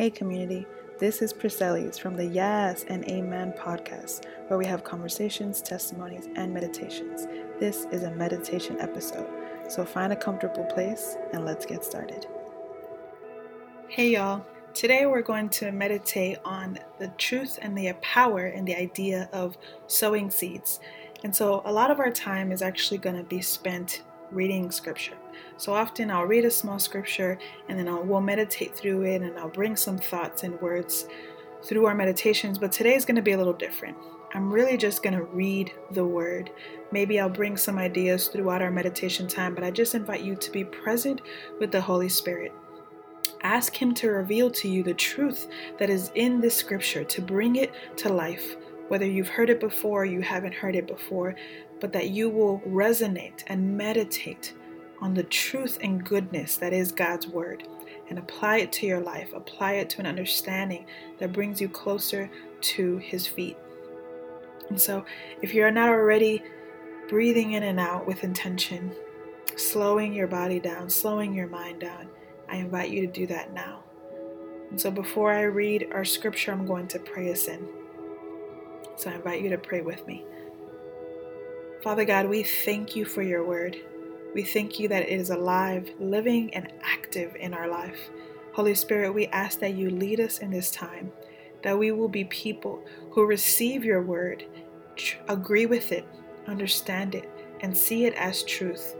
Hey community, this is Priscelli's from the Yes and Amen podcast, where we have conversations, testimonies, and meditations. This is a meditation episode, so find a comfortable place and let's get started. Hey y'all, today we're going to meditate on the truth and the power and the idea of sowing seeds. And so a lot of our time is actually going to be spent reading scripture. So often I'll read a small scripture and then we'll meditate through it, and I'll bring some thoughts and words through our meditations. But today is going to be a little different. I'm really just going to read the word. Maybe I'll bring some ideas throughout our meditation time, but I just invite you to be present with the Holy Spirit. Ask Him to reveal to you the truth that is in this scripture, to bring it to life. Whether you've heard it before or you haven't heard it before, but that you will resonate and meditate on the truth and goodness that is God's word, and apply it to your life, apply it to an understanding that brings you closer to His feet. And so if you're not already breathing in and out with intention, slowing your body down, slowing your mind down, I invite you to do that now. And so before I read our scripture, I'm going to pray us in. So I invite you to pray with me. Father God, we thank you for your word. We thank you that it is alive, living, and active in our life. Holy Spirit, we ask that you lead us in this time, that we will be people who receive your word, agree with it, understand it, and see it as truth.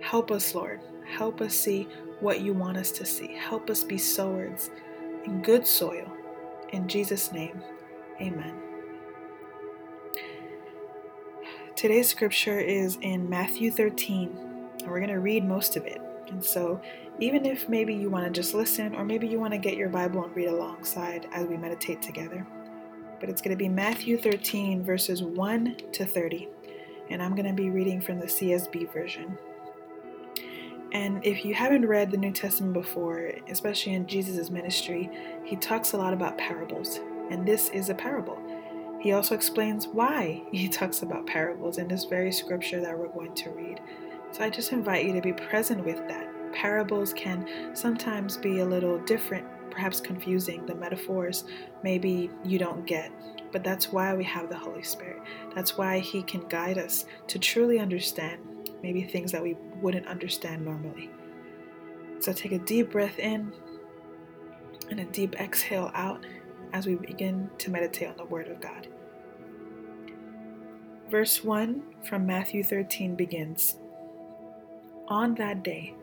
Help us, Lord. Help us see what you want us to see. Help us be sowers in good soil. In Jesus' name. Amen. Today's scripture is in Matthew 13, and we're going to read most of it. And so even if maybe you want to just listen, or maybe you want to get your Bible and read alongside as we meditate together, but it's going to be Matthew 13 verses 1 to 30, and I'm going to be reading from the CSB version. And if you haven't read the New Testament before, especially in Jesus' ministry, he talks a lot about parables. And this is a parable. He also explains why he talks about parables in this very scripture that we're going to read. So I just invite you to be present with that. Parables can sometimes be a little different, perhaps confusing. The metaphors maybe you don't get, but that's why we have the Holy Spirit. That's why he can guide us to truly understand maybe things that we wouldn't understand normally. So take a deep breath in and a deep exhale out as we begin to meditate on the Word of God. Verse 1 from Matthew 13 begins, "On that day,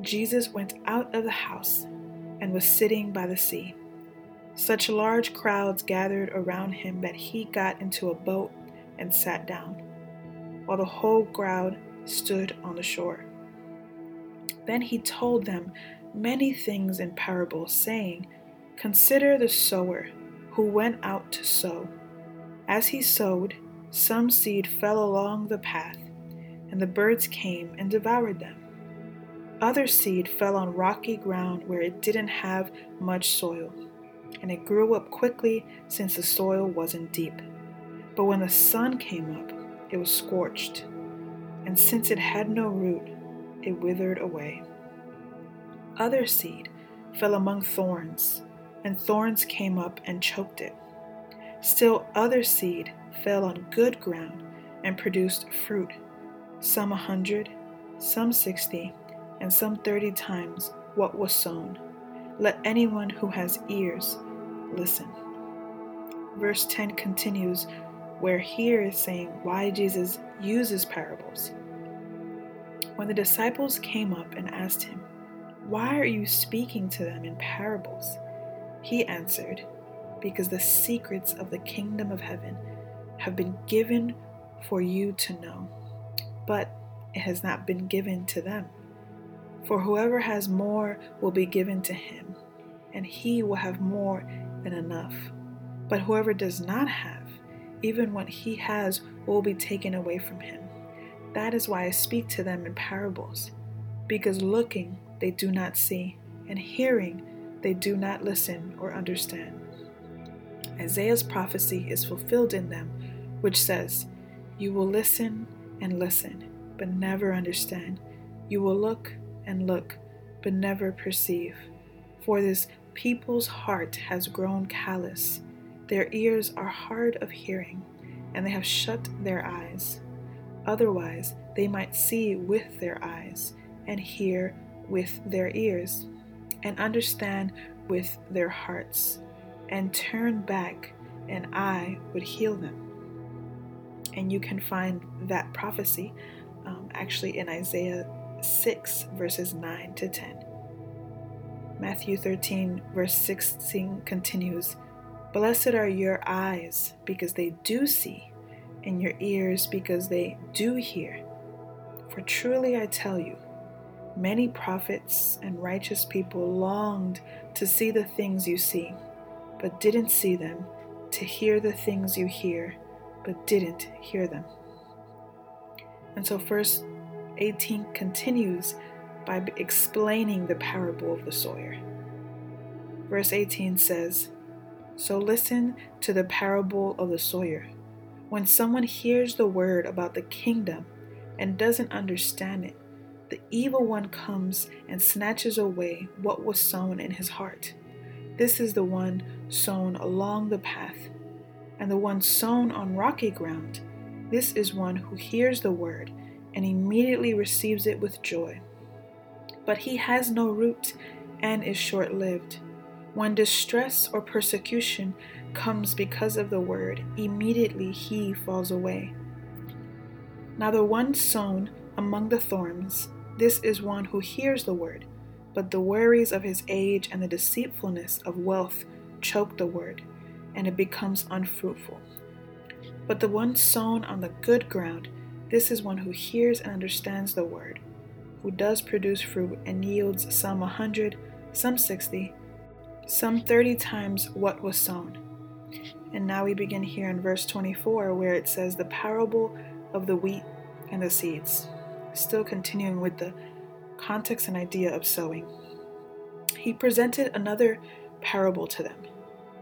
Jesus went out of the house and was sitting by the sea. Such large crowds gathered around him that he got into a boat and sat down, while the whole crowd stood on the shore. Then he told them many things in parables, saying, 'Consider the sower who went out to sow. As he sowed, some seed fell along the path, and the birds came and devoured them. Other seed fell on rocky ground where it didn't have much soil, and it grew up quickly since the soil wasn't deep. But when the sun came up, it was scorched, and since it had no root, it withered away. Other seed fell among thorns, and thorns came up and choked it. Still other seed fell on good ground and produced fruit, some 100, some 60, and some 30 times what was sown. Let anyone who has ears listen.'" Verse 10 continues, where here is saying why Jesus uses parables. "When the disciples came up and asked him, 'Why are you speaking to them in parables?' He answered, 'Because the secrets of the kingdom of heaven have been given for you to know, but it has not been given to them. For whoever has more will be given to him, and he will have more than enough. But whoever does not have, even what he has will be taken away from him. That is why I speak to them in parables, because looking they do not see, and hearing they do not listen or understand. Isaiah's prophecy is fulfilled in them, which says, 'You will listen and listen, but never understand. You will look and look, but never perceive. For this people's heart has grown callous, their ears are hard of hearing, and they have shut their eyes. Otherwise they might see with their eyes, and hear with their ears, and understand with their hearts, and turn back, and I would heal them. And you can find that prophecy actually in Isaiah 6 verses 9 to 10. Matthew 13 verse 16 continues, "Blessed are your eyes because they do see, and your ears because they do hear. For truly I tell you, many prophets and righteous people longed to see the things you see, but didn't see them, to hear the things you hear, but didn't hear them." And so verse 18 continues by explaining the parable of the sower. Verse 18 says, "So listen to the parable of the sower. When someone hears the word about the kingdom and doesn't understand it, the evil one comes and snatches away what was sown in his heart. This is the one sown along the path, and the one sown on rocky ground. This is one who hears the word and immediately receives it with joy. But he has no root and is short-lived. When distress or persecution comes because of the word, immediately he falls away. Now the one sown among the thorns, this is one who hears the word, but the worries of his age and the deceitfulness of wealth choke the word, and it becomes unfruitful. But the one sown on the good ground, this is one who hears and understands the word, who does produce fruit and yields some 100, some 60, some 30 times what was sown." And now we begin here in verse 24, where it says the parable of the wheat and the seeds, still continuing with the context and idea of sowing. "He presented another parable to them.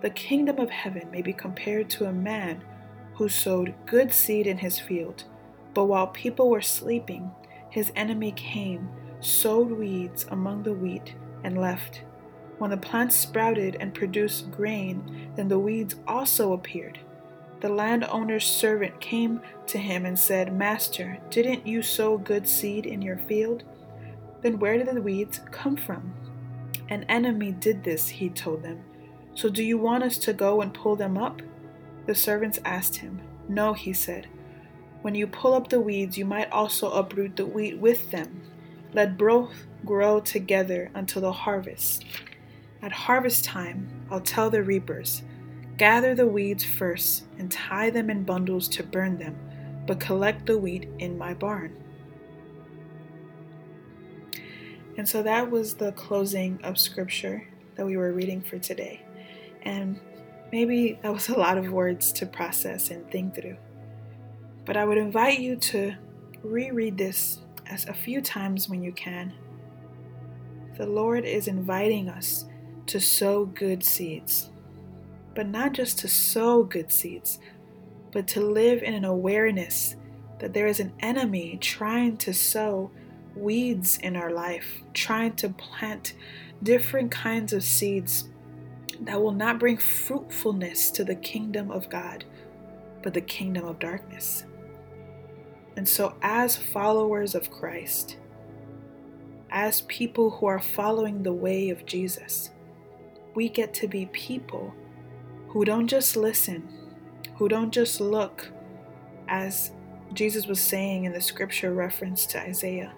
The kingdom of heaven may be compared to a man who sowed good seed in his field, but while people were sleeping, his enemy came, sowed weeds among the wheat, and left. When the plants sprouted and produced grain, then the weeds also appeared. The landowner's servant came to him and said, 'Master, didn't you sow good seed in your field? Then where did the weeds come from?' 'An enemy did this,' he told them. 'So do you want us to go and pull them up?' The servants asked him. 'No,' he said. 'When you pull up the weeds, you might also uproot the wheat with them. Let both grow together until the harvest. At harvest time, I'll tell the reapers, gather the weeds first and tie them in bundles to burn them, but collect the wheat in my barn.'" And so that was the closing of scripture that we were reading for today. And maybe that was a lot of words to process and think through. But I would invite you to reread this as a few times when you can. The Lord is inviting us to sow good seeds, but not just to sow good seeds, but to live in an awareness that there is an enemy trying to sow weeds in our life, trying to plant different kinds of seeds that will not bring fruitfulness to the kingdom of God, but the kingdom of darkness. And so as followers of Christ, as people who are following the way of Jesus, we get to be people who don't just listen, who don't just look, as Jesus was saying in the scripture reference to Isaiah,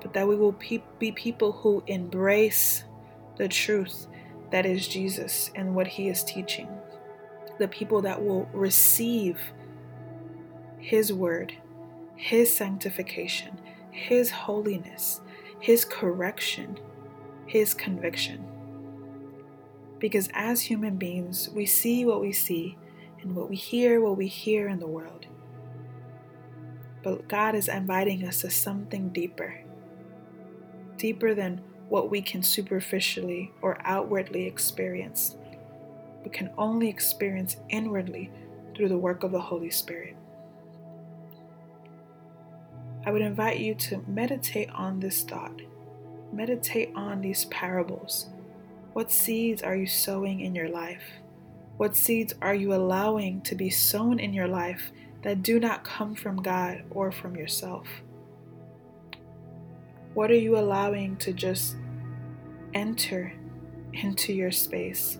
but that we will be people who embrace the truth that is Jesus and what he is teaching. The people that will receive his word, his sanctification, his holiness, his correction, his conviction. Because as human beings, we see what we see and what we hear in the world. But God is inviting us to something deeper, deeper than what we can superficially or outwardly experience. We can only experience inwardly through the work of the Holy Spirit. I would invite you to meditate on this thought, meditate on these parables, What seeds are you sowing in your life? What seeds are you allowing to be sown in your life that do not come from God or from yourself? What are you allowing to just enter into your space?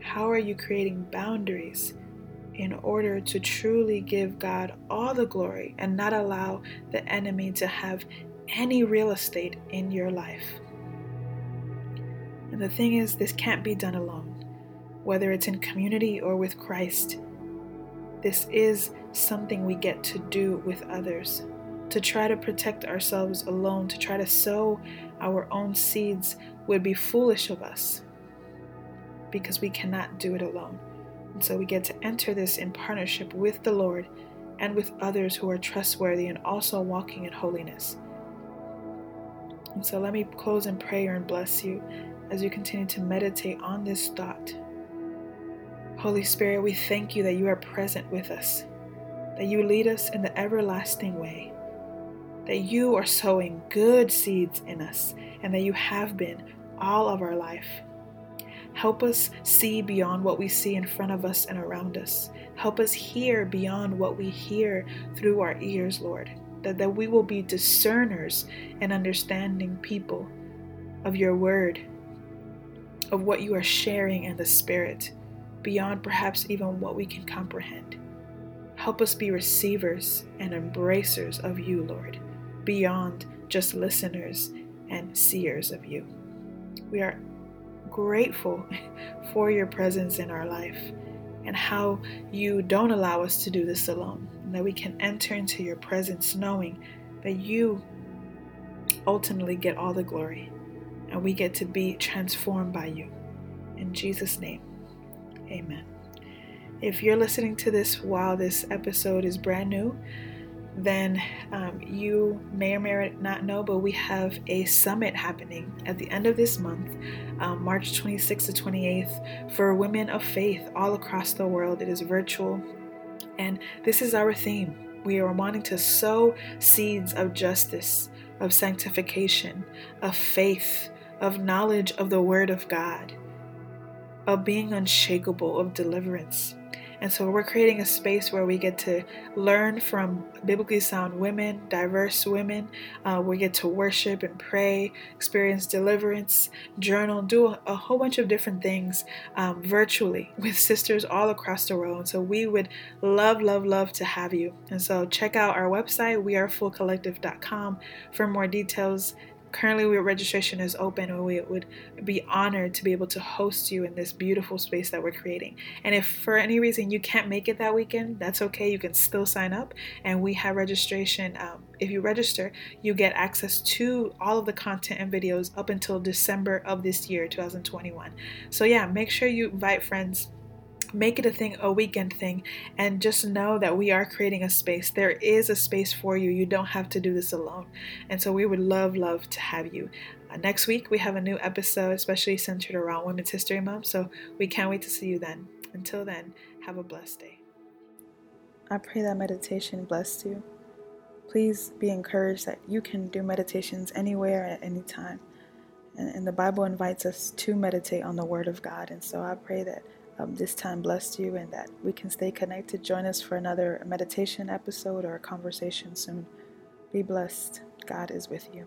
How are you creating boundaries in order to truly give God all the glory and not allow the enemy to have any real estate in your life? And the thing is, this can't be done alone, whether it's in community or with Christ. This is something we get to do with others. To try to protect ourselves alone, to try to sow our own seeds would be foolish of us, because we cannot do it alone. And so we get to enter this in partnership with the Lord and with others who are trustworthy and also walking in holiness. And so let me close in prayer and bless you as you continue to meditate on this thought. Holy Spirit, we thank you that you are present with us, that you lead us in the everlasting way, that you are sowing good seeds in us, and that you have been all of our life. Help us see beyond what we see in front of us and around us. Help us hear beyond what we hear through our ears, Lord, that we will be discerners and understanding people of your word, of what you are sharing in the Spirit, beyond perhaps even what we can comprehend. Help us be receivers and embracers of you, Lord, beyond just listeners and seers of you. We are grateful for your presence in our life and how you don't allow us to do this alone, and that we can enter into your presence knowing that you ultimately get all the glory and we get to be transformed by you. In Jesus' name, amen. If you're listening to this while this episode is brand new, then you may or may not know, but we have a summit happening at the end of this month, March 26th to 28th, for women of faith all across the world. It is virtual, and this is our theme. We are wanting to sow seeds of justice, of sanctification, of faith, of knowledge of the Word of God, of being unshakable, of deliverance. And so we're creating a space where we get to learn from biblically sound women, diverse women. We get to worship and pray, experience deliverance, journal, do a whole bunch of different things virtually with sisters all across the world. And so we would love to have you. And so check out our website, wearefullcollective.com, for more details. Currently, registration is open, and we would be honored to be able to host you in this beautiful space that we're creating. And if for any reason you can't make it that weekend, that's okay. You can still sign up, and we have registration. If you register, you get access to all of the content and videos up until December of this year, 2021. So yeah, make sure you invite friends. Make it a thing, a weekend thing, and just know that we are creating a space. There is a space for you. You don't have to do this alone. And so we would love to have you. Next week, we have a new episode, especially centered around Women's History Month. So we can't wait to see you then. Until then, have a blessed day. I pray that meditation blessed you. Please be encouraged that you can do meditations anywhere at any time. And the Bible invites us to meditate on the Word of God. And so I pray that this time blessed you, and that we can stay connected. Join us for another meditation episode or a conversation soon. Be blessed. God is with you.